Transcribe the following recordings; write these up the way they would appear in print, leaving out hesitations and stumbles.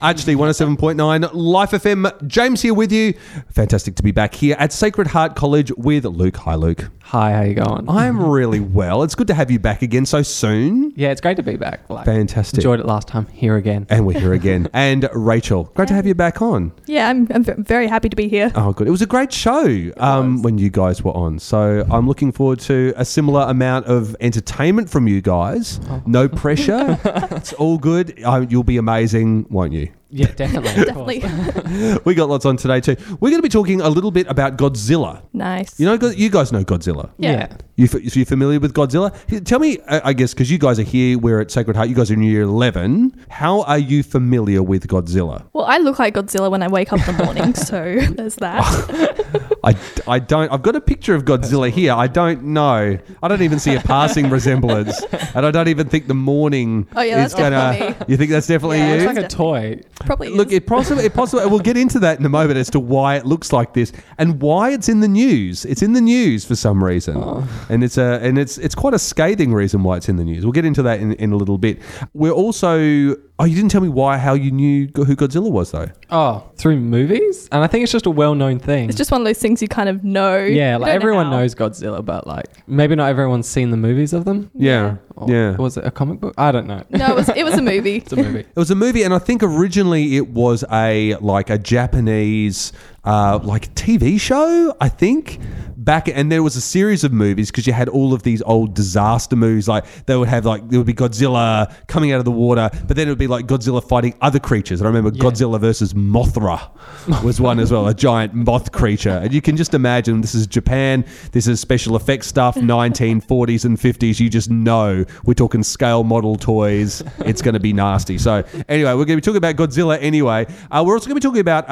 HD 107.9 Life FM. James here with you. Fantastic to be back here at Sacred Heart College with Luke. Hi, Luke. Hi, how you going? I'm really well. It's good to have you back again so soon. Yeah, it's great to be back. Like, fantastic. Enjoyed it last time. Here again. And we're here again. And Rachel, great to have you back on. Yeah, I'm very happy to be here. Oh, good. It was a great show when you guys were on. So I'm looking forward to a similar amount of entertainment from you guys. Oh. No pressure. It's all good. You'll be amazing, won't you? Yeah, definitely. We got lots on today too. We're going to be talking a little bit about Godzilla. Nice. You guys know Godzilla. Yeah. So you're familiar with Godzilla? Tell me, I guess, because you guys are here, we're at Sacred Heart, you guys are in year 11. How are you familiar with Godzilla? Well, I look like Godzilla when I wake up in the morning, so there's that. I don't. I've got a picture of Godzilla here. I don't know. I don't even see a passing resemblance, and I don't even think the morning. Oh yeah, is that's gonna. You think that's definitely you? It's like a toy. Probably. Look, it possibly. We'll get into that in a moment as to why it looks like this and why it's in the news. It's in the news for some reason, and it's quite a scathing reason why it's in the news. We'll get into that in a little bit. We're also. Oh, you didn't tell me how you knew who Godzilla was, though. Oh, through movies? And I think it's just a well-known thing. It's just one of those things you kind of know. Yeah, like everyone knows Godzilla, but like maybe not everyone's seen the movies of them. Yeah. Or was it a comic book? I don't know. No, it was a movie. It's a movie. It was a movie, and I think originally it was a Japanese TV show, I think. Back, and there was a series of movies because you had all of these old disaster movies. Like they would have there would be Godzilla coming out of the water, but then it would be like Godzilla fighting other creatures. And I remember Godzilla versus Mothra was one as well, a giant moth creature. And you can just imagine this is Japan, this is special effects stuff, 1940s and 50s. You just know we're talking scale model toys. It's going to be nasty. So anyway, we're going to be talking about Godzilla anyway. We're also going to be talking about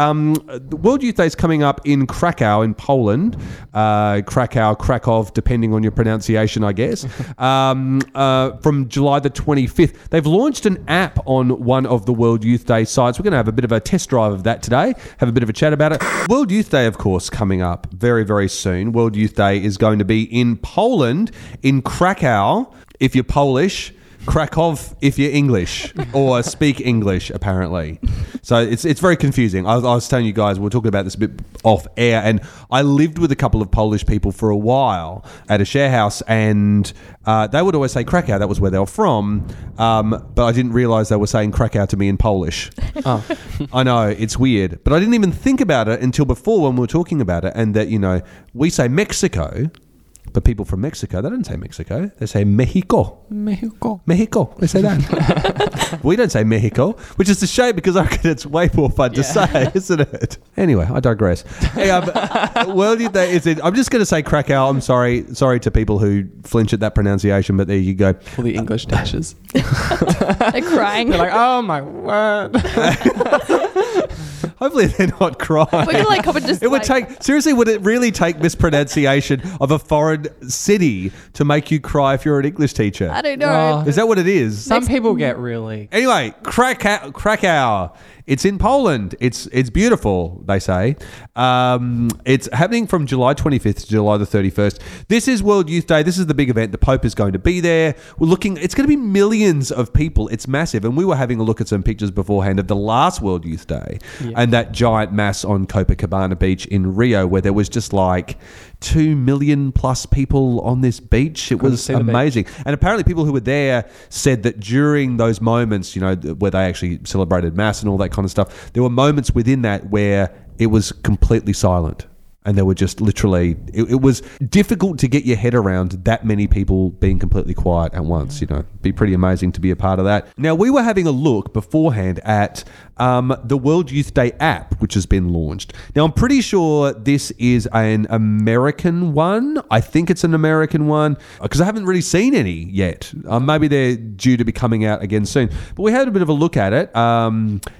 World Youth Day is coming up in Krakow in Poland. Krakow, depending on your pronunciation, I guess. From July the 25th, they've launched an app on one of the World Youth Day sites. We're going to have a bit of a test drive of that today, have a bit of a chat about it. World Youth Day, of course, coming up very, very soon. World Youth Day is going to be in Poland, in Krakow, if you're Polish. Krakow if you're English or speak English, apparently. So it's very confusing. I was telling you guys, we're talking about this a bit off air, and I lived with a couple of Polish people for a while at a share house, and they would always say Krakow. That was where they were from, but I didn't realise they were saying Krakow to me in Polish. Oh. I know, it's weird, but I didn't even think about it until before when we were talking about it, and that, you know, we say Mexico. But people from Mexico, they don't say Mexico. They say Mexico. Mexico. They say that. We don't say Mexico, which is a shame because I reckon it's way more fun to say, isn't it? Anyway, I digress. Hey, World Youth Day is in, I'm just going to say Krakow. I'm sorry. Sorry to people who flinch at that pronunciation, but there you go. All the English dashes. They're crying. They're like, oh my word. Hopefully they're not crying. Would it really take mispronunciation of a foreign city to make you cry if you're an English teacher? I don't know. Is that what it is? Some people get really. Anyway, Krakow. It's in Poland. It's beautiful, they say. It's happening from July 25th to July the 31st. This is World Youth Day. This is the big event. The Pope is going to be there. It's going to be millions of people. It's massive. And we were having a look at some pictures beforehand of the last World Youth Day and that giant mass on Copacabana Beach in Rio where there was just like 2 million plus people on this beach. It was amazing. And apparently people who were there said that during those moments, you know, where they actually celebrated mass and all that kind of stuff, there were moments within that where it was completely silent. And there were just literally, it was difficult to get your head around that many people being completely quiet at once, you know. It'd be pretty amazing to be a part of that. Now, we were having a look beforehand at the World Youth Day app, which has been launched. Now, I'm pretty sure this is an American one. I think it's an American one because I haven't really seen any yet. Maybe they're due to be coming out again soon. But we had a bit of a look at it.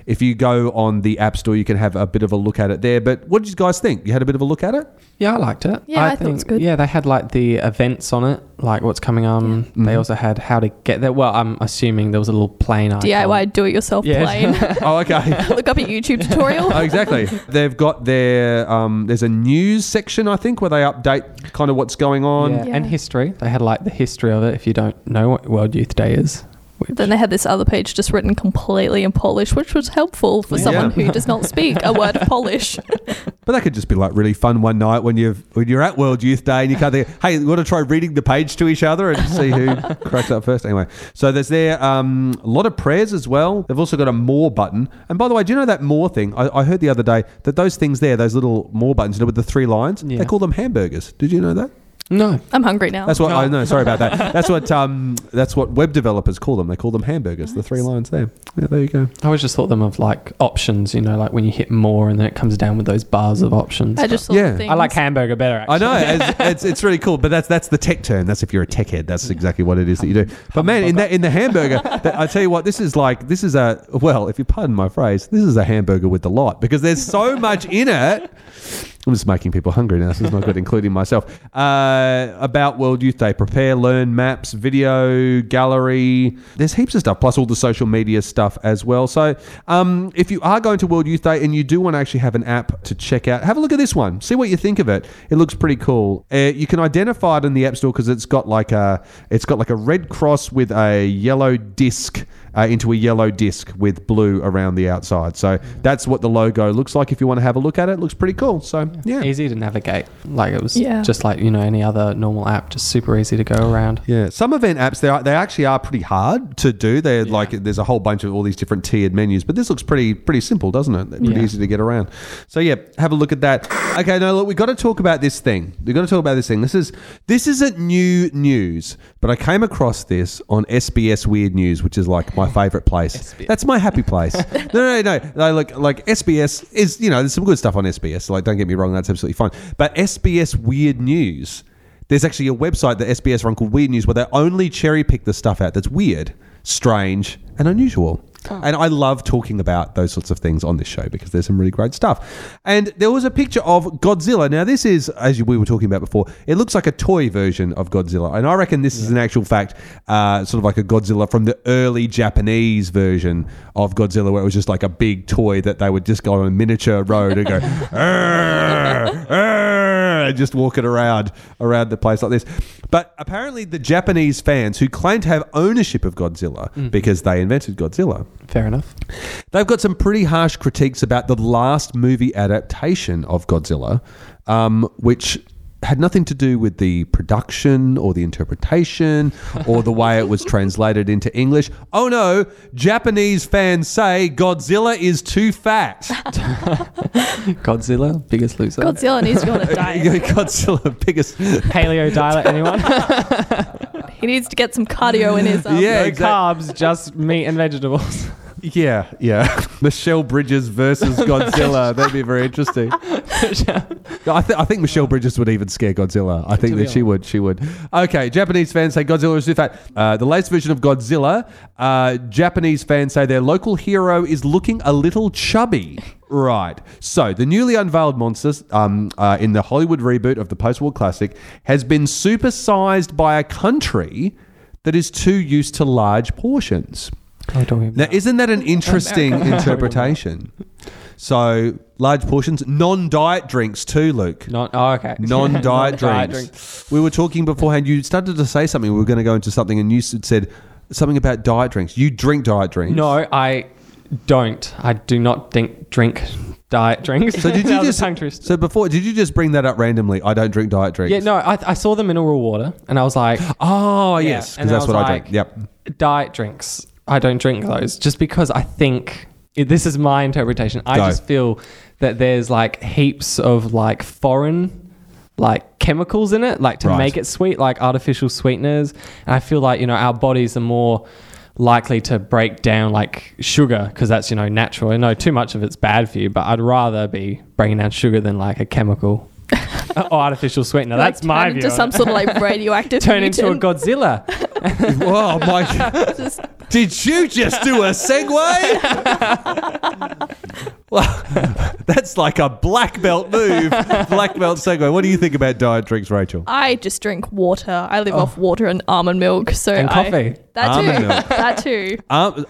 If you go on the App Store, you can have a bit of a look at it there. But what did you guys think? You had a bit of a look at it? Yeah, I liked it. Yeah, I think it's good. Yeah, they had like the events on it, like what's coming on. Mm-hmm. They also had how to get there. Well, I'm assuming there was a little plane icon. DIY do-it-yourself plane. Oh, okay. Look up a YouTube tutorial. Oh, exactly. They've got their, there's a news section, I think, where they update kind of what's going on. Yeah. And history. They had like the history of it if you don't know what World Youth Day is. language. Then they had this other page just written completely in Polish, which was helpful for someone who does not speak a word of Polish. But that could just be like really fun one night when you're at World Youth Day and you can't think, hey, you want to try reading the page to each other and see who cracks up first. Anyway, so there's there a lot of prayers as well. They've also got a more button. And by the way, do you know that more thing? I heard the other day that those things there, those little more buttons, you know, with the three lines, they call them hamburgers. Did you know that? No, I'm hungry now. That's what I know. Sorry about that. That's what web developers call them. They call them hamburgers. Nice. The three lines there. Yeah, there you go. I always just thought them of like options. You know, like when you hit more and then it comes down with those bars of options. I just I like hamburger better. Actually. I know it's really cool. But that's the tech term. That's if you're a tech head. That's exactly what it is that you do. But man, in the hamburger, I tell you what, this is a well, if you pardon my phrase, this is a hamburger with the lot because there's so much in it. I'm just making people hungry now. This is not good, including myself. About World Youth Day. Prepare, learn, maps, video, gallery. There's heaps of stuff, plus all the social media stuff as well. So if you are going to World Youth Day and you do want to actually have an app to check out, have a look at this one. See what you think of it. It looks pretty cool. You can identify it in the App Store because it's got like a red cross with a yellow disc. Into a yellow disc with blue around the outside. So that's what the logo looks like. If you want to have a look at it, it looks pretty cool. So, yeah. Easy to navigate. Like it was just like, you know, any other normal app, just super easy to go around. Yeah. Some event apps, they actually are pretty hard to do. They're like, there's a whole bunch of all these different tiered menus, but this looks pretty simple, doesn't it? They're pretty easy to get around. So, yeah, have a look at that. Okay, now look, we've got to talk about this thing. This isn't new news, but I came across this on SBS Weird News, which is like my favorite place. SBS. That's my happy place. No. Like SBS is, you know, there's some good stuff on SBS. Like, don't get me wrong, that's absolutely fine. But SBS Weird News, there's actually a website that SBS run called Weird News where they only cherry pick the stuff out that's weird, strange, and unusual. Oh. And I love talking about those sorts of things on this show because there's some really great stuff. And there was a picture of Godzilla. Now, this is, as we were talking about before, it looks like a toy version of Godzilla. And I reckon this is an actual fact, sort of like a Godzilla from the early Japanese version of Godzilla where it was just like a big toy that they would just go on a miniature road and go, arr, arr, just walking around the place like this. But apparently the Japanese fans who claim to have ownership of Godzilla because they invented Godzilla. Fair enough. They've got some pretty harsh critiques about the last movie adaptation of Godzilla, which had nothing to do with the production or the interpretation or the way it was translated into English. Oh no, Japanese fans say Godzilla is too fat. Godzilla, biggest loser. Godzilla needs to go on a diet. Godzilla, biggest... Paleo diet, anyone? He needs to get some cardio in his... carbs, just meat and vegetables. Yeah. Michelle Bridges versus Godzilla. That'd be very interesting. I think Michelle Bridges would even scare Godzilla. I think that she would. Okay, Japanese fans say Godzilla is too fat. The latest version of Godzilla, Japanese fans say their local hero is looking a little chubby. Right. So the newly unveiled monster in the Hollywood reboot of the post-war classic has been supersized by a country that is too used to large portions. Now, isn't that an interesting interpretation? So, large portions, non-diet drinks too, Luke. Non-diet drinks. We were talking beforehand. You started to say something. We were going to go into something, and you said something about diet drinks. You drink diet drinks? No, I don't. I do not drink diet drinks. So did you just? So before, did you just bring that up randomly? I don't drink diet drinks. Yeah, no. I saw the mineral water, and I was like, oh yes, because that's what I drink. Yep. Diet drinks. I don't drink those just because I think this is my interpretation. I just feel that there's like heaps of like foreign like chemicals in it, like to make it sweet, like artificial sweeteners. And I feel like, you know, our bodies are more likely to break down like sugar because that's, you know, natural. I know too much of it's bad for you, but I'd rather be breaking down sugar than like a chemical. Artificial sweetener. That's my view. Into some sort of like radioactive. Turn into a Godzilla. Oh my God. Did you just do a segue? Well, That's like a black belt move. Black belt segue. What do you think about diet drinks, Rachel? I just drink water. I live off water and almond milk. So and coffee. That too.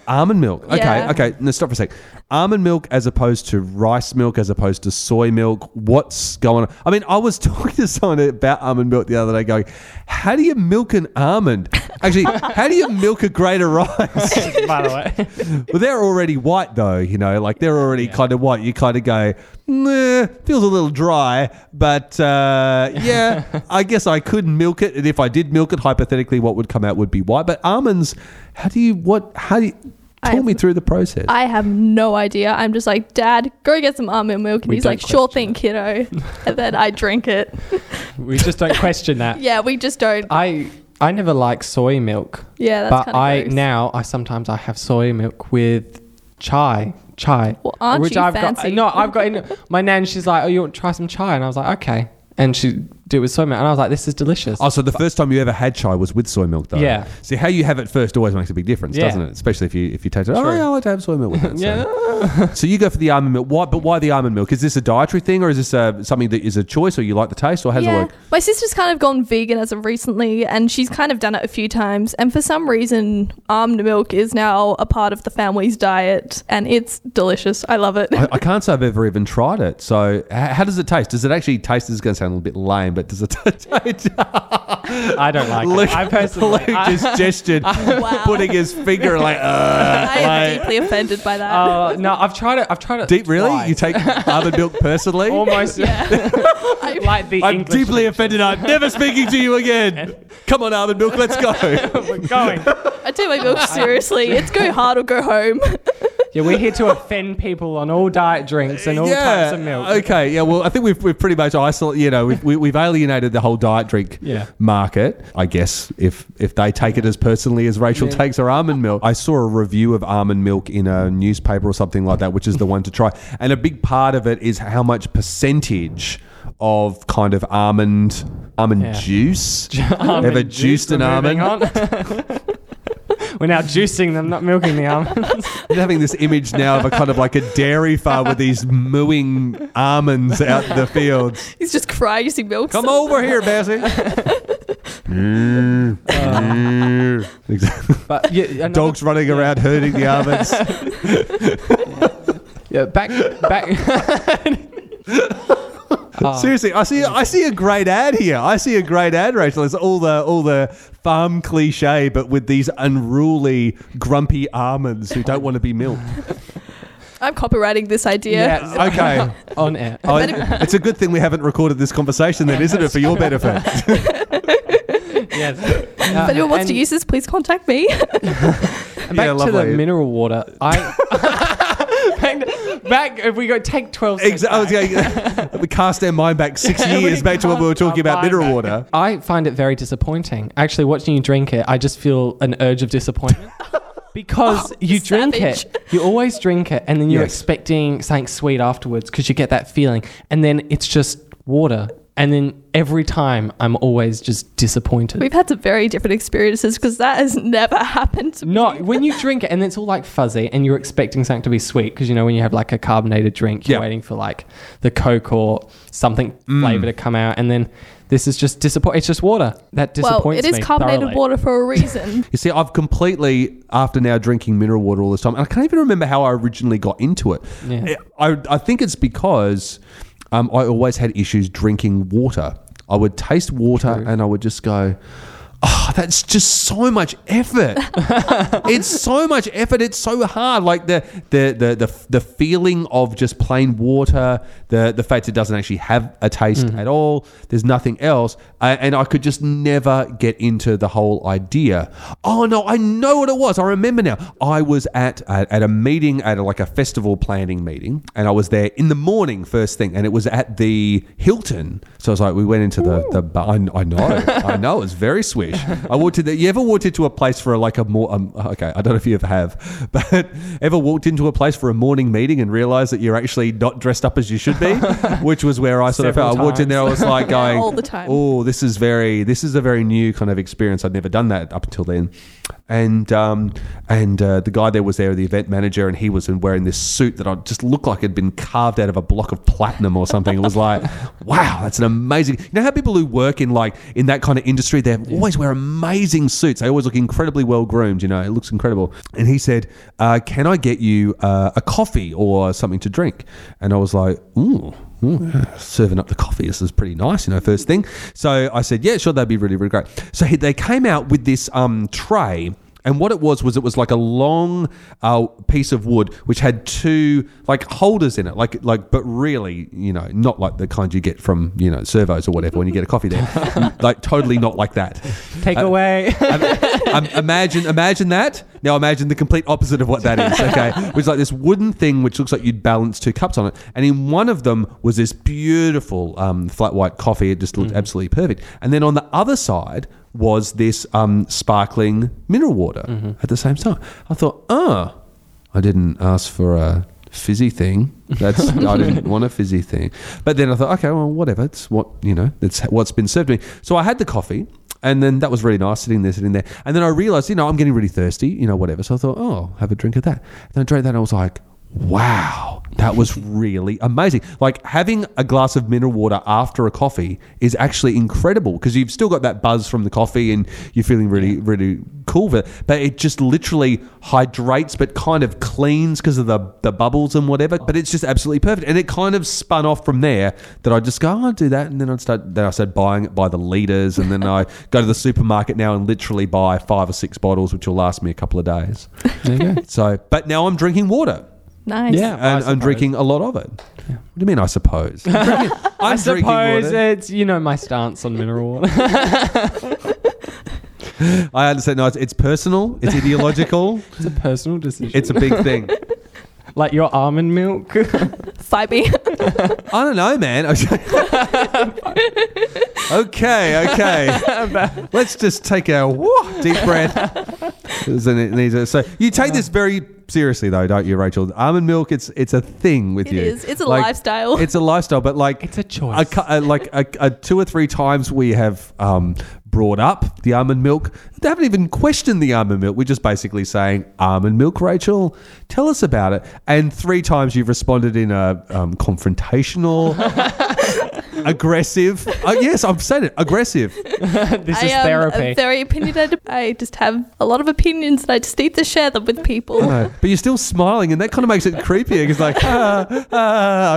Almond milk. Okay. Yeah. Okay. No, stop for a sec. Almond milk as opposed to rice milk as opposed to soy milk. What's going on? I mean, I was talking to someone about almond milk the other day going, how do you milk an almond? Actually, how do you milk a grain of rice? By the way. Well, they're already white though, you know, like they're already kind of white. You kind of go, nah, feels a little dry, but yeah, I guess I could milk it. And if I did milk it, hypothetically, what would come out would be white. But almonds, how do you, talk me through the process. I have no idea. I'm just like, Dad, go get some almond milk. And he's like, sure thing, kiddo. And then I drink it. We just don't question that. Yeah, we just don't. I never like soy milk. Yeah, that's kind of gross. Now I sometimes have soy milk with chai. Well, aren't which you I've fancy? Got, no, I've got in my nan. She's like, oh, you want to try some chai? And I was like, okay. And she did it with soy milk, and I was like, this is delicious. Oh, so the first time you ever had chai was with soy milk, though. Yeah. See, how you have it first always makes a big difference, doesn't it? Especially if you taste it. True. Oh, yeah, I like to have soy milk with it. Yeah. So you go for the almond milk. Why? But why the almond milk? Is this a dietary thing, or is this something that is a choice, or you like the taste, or how does it work? My sister's kind of gone vegan as of recently, and she's kind of done it a few times. And for some reason, almond milk is now a part of the family's diet, and it's delicious. I love it. I can't say I've ever even tried it. So how does it taste? Does it actually taste? This is going to sound a little bit lame, but does it I don't like Luke, it. I personally just gestured, putting his finger like. I am deeply offended by that. No, I've tried it. Deep, really? Twice. You take almond milk personally? Almost. Yeah. Like the I'm English deeply language. Offended. I'm never speaking to you again. Come on, almond milk, let's go. We're going. I take my milk seriously. It's go hard or go home. Yeah, we're here to offend people on all diet drinks and all types of milk. Okay, yeah, well, I think we've pretty much isolated, you know, we've alienated the whole diet drink market, I guess, if they take it as personally as Rachel takes her almond milk. I saw a review of almond milk in a newspaper or something like that, which is the one to try. And a big part of it is how much percentage of kind of almond juice. Almond ever juiced an almond? We're now juicing them, not milking the almonds. I'm having this image now of a kind of like a dairy farm with these mooing almonds out in the fields. He's just crying, you see milk. Come over here, Bessie. Exactly. But dogs running around herding the almonds. Back. Seriously, I see a great ad here. I see a great ad, Rachel. It's all the farm cliche, but with these unruly, grumpy almonds who don't want to be milked. I'm copywriting this idea. Yeah, okay. On air. Oh, it's a good thing we haven't recorded this conversation then, isn't it, for your benefit? Yes. If anyone wants to use this, please contact me. Back to the mineral water. Back, if we go take 12 seconds. We cast our mind back 6 years back to when we were talking about mineral water. I find it very disappointing. Actually, watching you drink it, I just feel an urge of disappointment. Because you drink it, you always drink it, and then you're expecting something sweet afterwards because you get that feeling. And then it's just water. And then every time I'm always just disappointed. We've had some very different experiences because that has never happened to me. No, when you drink it and it's all like fuzzy and you're expecting something to be sweet because, you know, when you have like a carbonated drink, you're waiting for like the Coke or something flavour to come out, and then this is just disappointing. It's just water. That disappoints me. Well, it is carbonated water for a reason. You see, I've completely, after now drinking mineral water all this time, and I can't even remember how I originally got into it. Yeah. I think it's because... I always had issues drinking water. I would taste water and I would just go, oh, that's just so much effort. It's so much effort. It's so hard. Like the feeling of just plain water, the fact it doesn't actually have a taste at all. There's nothing else. And I could just never get into the whole idea. Oh, no, I know what it was. I remember now. I was at a meeting, like a festival planning meeting, and I was there in the morning first thing, and it was at the Hilton. So I was like, we went into the bar. I know. It's very swish. I walked in there. You ever walked into a place for like a more okay, I don't know if you ever have, but ever walked into a place for a morning meeting and realised that you're actually not dressed up as you should be, which was where I sort of felt. I walked in there, I was like going, all the time. Oh, this is a very new kind of experience. I'd never done that up until then. And the guy there was there, the event manager, and he was wearing this suit that just looked like it had been carved out of a block of platinum or something. It was like, wow, that's an amazing. You know how people who work in that kind of industry, they always wear amazing suits. They always look incredibly well groomed. You know, it looks incredible. And he said, "Can I get you a coffee or something to drink?" And I was like, "Ooh." Serving up the coffee. This is pretty nice, first thing. So I said, yeah, sure, that'd be really, really great. So they came out with this tray, and what it was like a long piece of wood which had two holders in it, but really, not like the kind you get from, servos or whatever when you get a coffee there. Totally not like that. Takeaway. Imagine that. Now imagine the complete opposite of what that is, okay? It was like this wooden thing which looks like you'd balance two cups on it, and in one of them was this beautiful flat white coffee. It just looked absolutely perfect. And then on the other side was this sparkling mineral water at the same time. I thought, I didn't ask for a fizzy thing. I didn't want a fizzy thing. But then I thought, okay, well, whatever. It's it's what's been served to me. So I had the coffee, and then that was really nice sitting there. And then I realized, I'm getting really thirsty, whatever. So I thought, have a drink of that. Then I drank that, and I was like, wow, that was really amazing. Having a glass of mineral water after a coffee is actually incredible because you've still got that buzz from the coffee and you're feeling really, really cool with it. But it just literally hydrates but kind of cleans because of the bubbles and whatever. But it's just absolutely perfect. And it kind of spun off from there that I just go, I'll do that. And then I started buying it by the liters. And then I go to the supermarket now and literally buy 5 or 6 bottles, which will last me a couple of days. There you go. But now I'm drinking water. Nice. Yeah, and I'm drinking a lot of it. Yeah. What do you mean, I suppose? I suppose it's, my stance on mineral water. I understand. No, it's personal. It's ideological. It's a personal decision. It's a big thing. Like your almond milk? Side B. I don't know, man. Okay. Let's just take a deep breath. So you take this very seriously, though, don't you, Rachel? Almond milk, it's a thing with you. It is. It's a lifestyle. It's a lifestyle, but it's a choice. A 2 or 3 times we have brought up the almond milk. They haven't even questioned the almond milk. We're just basically saying, almond milk, Rachel, tell us about it. And 3 times you've responded in a confrontational, aggressive. Yes, I've said it. Aggressive. This is therapy. I'm very opinionated. I just have a lot of opinions and I just need to share them with people. But you're still smiling, and that kind of makes it creepier. It's I'm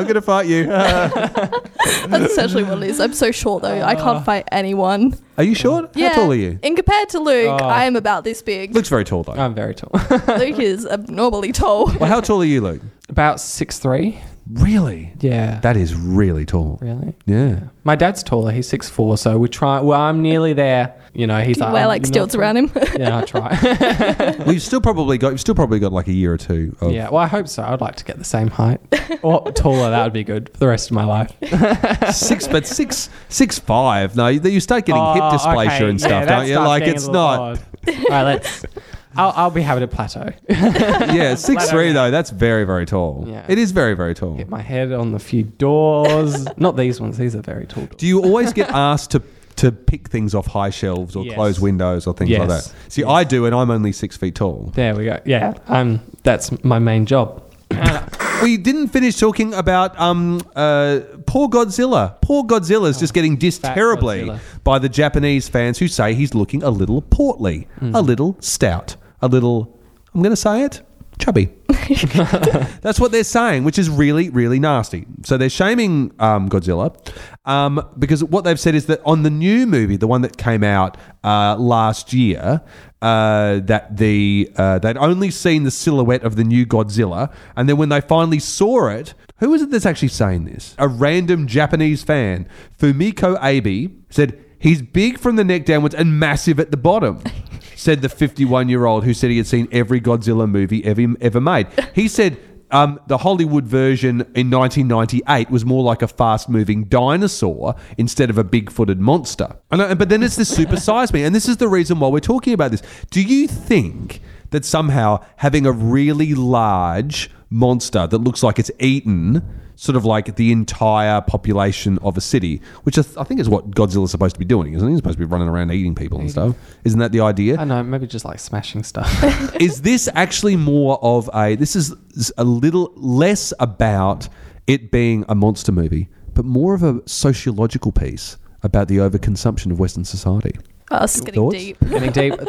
going to fight you. That's essentially what it is. I'm so short, though. I can't fight anyone. Are you short? Yeah. How tall are you? And compared to Luke, I am about this big. Luke's very tall, though. I'm very tall. Luke is abnormally tall. Well, how tall are you, Luke? About 6'3". Really? Yeah. That is really tall. Really? Yeah. My dad's taller. He's 6'4", so we try. Well, I'm nearly there. He's do you wear stilts around him? Yeah, I try. We've still probably got a year or two. Yeah. Well, I hope so. I'd like to get the same height or taller. That would be good for the rest of my life. 6'5". No, you start getting hip dysplasia and stuff, don't you? It's not. All right, let's. I'll be happy to plateau. Yeah, 6'3", though. That's very, very tall. Yeah. It is very, very tall. Hit my head on a few doors. Not these ones. These are very tall doors. Do you always get asked to pick things off high shelves or close windows or things like that? See, I do, and I'm only 6 feet tall. There we go. Yeah, that's my main job. We didn't finish talking about poor Godzilla. Poor Godzilla's just getting dissed terribly by the Japanese fans who say he's looking a little portly, a little stout, a little, I'm going to say it, chubby. That's what they're saying, which is really, really nasty. So they're shaming Godzilla because what they've said is that on the new movie, the one that came out last year, that they'd only seen the silhouette of the new Godzilla, and then when they finally saw it, who is it that's actually saying this? A random Japanese fan, Fumiko Abi, said he's big from the neck downwards and massive at the bottom. Said the 51-year-old who said he had seen every Godzilla movie ever made. He said the Hollywood version in 1998 was more like a fast-moving dinosaur instead of a big-footed monster. But then it's this supersize me, and this is the reason why we're talking about this. Do you think that somehow having a really large monster that looks like it's eaten sort of like the entire population of a city, which I think is what Godzilla's supposed to be doing, isn't he? He's supposed to be running around eating people and stuff. Isn't that the idea? I know, maybe just like smashing stuff. Is this actually more of a... This is a little less about it being a monster movie, but more of a sociological piece about the overconsumption of Western society. Oh, this is getting deep.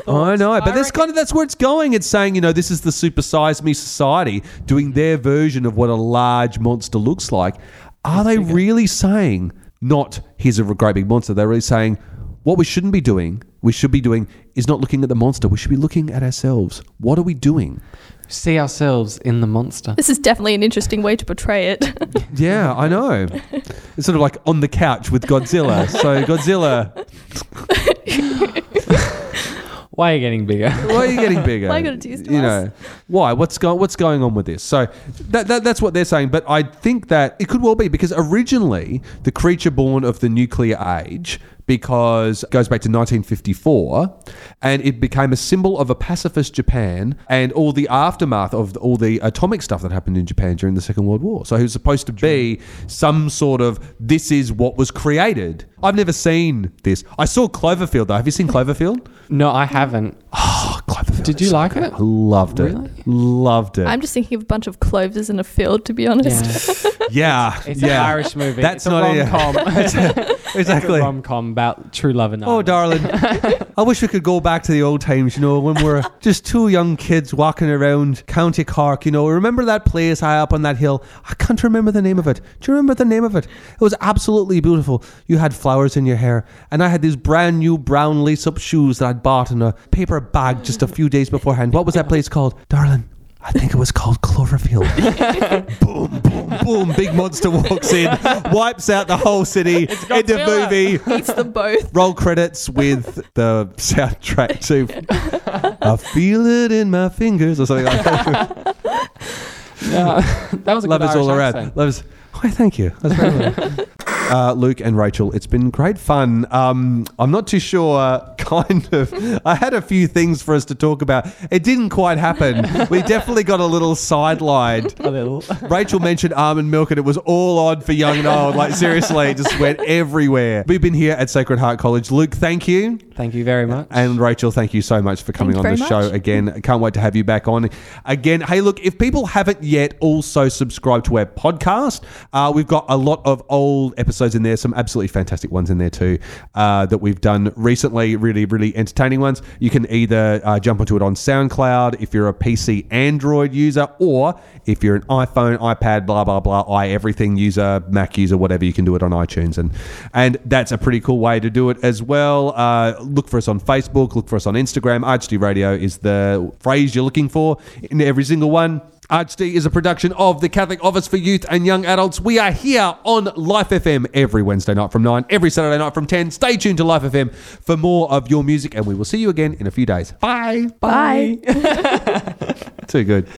I know, but that's kind of that's where it's going. It's saying, you know, this is the supersize me society doing their version of what a large monster looks like. Are they really saying, not here's a great big monster, they're really saying what we should be doing is not looking at the monster, we should be looking at ourselves. What are we doing? See ourselves in the monster. This is definitely an interesting way to portray it. Yeah, I know. It's sort of like on the couch with Godzilla. So Godzilla, why are you getting bigger? Why are you going to do this to us? Know why? What's going on with this? So that's what they're saying. But I think that it could well be because originally the creature born of the nuclear age. Because it goes back to 1954 and it became a symbol of a pacifist Japan and all the aftermath of all the atomic stuff that happened in Japan during the Second World War. So it was supposed to be some sort of, this is what was created. I've never seen this. I saw Cloverfield though. Have you seen Cloverfield? No, I haven't. Oh, Cloverfield. Did you like it? I loved it. Really? Loved it. I'm just thinking of a bunch of clovers in a field, to be honest. Yeah. It's an Irish movie. That's not a rom-com. Exactly. It's a rom-com about true love and oh, darling. I wish we could go back to the old times, you know, when we're just two young kids walking around County Cork, you know. Remember that place high up on that hill? I can't remember the name of it. Do you remember the name of it? It was absolutely beautiful. You had flowers in your hair and I had these brand new brown lace-up shoes that I'd bought in a paper bag just a few days beforehand. What was that place called? Darling, I think it was called Cloverfield. Boom, boom, boom. Big monster walks in, wipes out the whole city. End of movie. Eats them both. Roll credits with the soundtrack to I feel it in my fingers or something like that. That was a good Irish accent. Love is all around. Love is... Why, thank you. That's very well. Luke and Rachel, it's been great fun. I'm not too sure, kind of. I had a few things for us to talk about. It didn't quite happen. We definitely got a little sidelined. A little. Rachel mentioned almond milk and it was all on for young and old. Like, seriously, just went everywhere. We've been here at Sacred Heart College. Luke, thank you. Thank you very much. And Rachel, thank you so much for coming on the show again. I can't wait to have you back on again. Hey, look, if people haven't yet also subscribed to our podcast, we've got a lot of old episodes in there, some absolutely fantastic ones in there too that we've done recently, really, really entertaining ones. You can either jump onto it on SoundCloud if you're a PC Android user, or if you're an iPhone, iPad, blah, blah, blah, everything user, Mac user, whatever, you can do it on iTunes. And that's a pretty cool way to do it as well. Look for us on Facebook, look for us on Instagram. HD Radio is the phrase you're looking for in every single one. HD is a production of the Catholic Office for Youth and Young Adults. We are here on Life FM every Wednesday night from 9, every Saturday night from 10. Stay tuned to Life FM for more of your music, and we will see you again in a few days. Bye. Bye. Too good.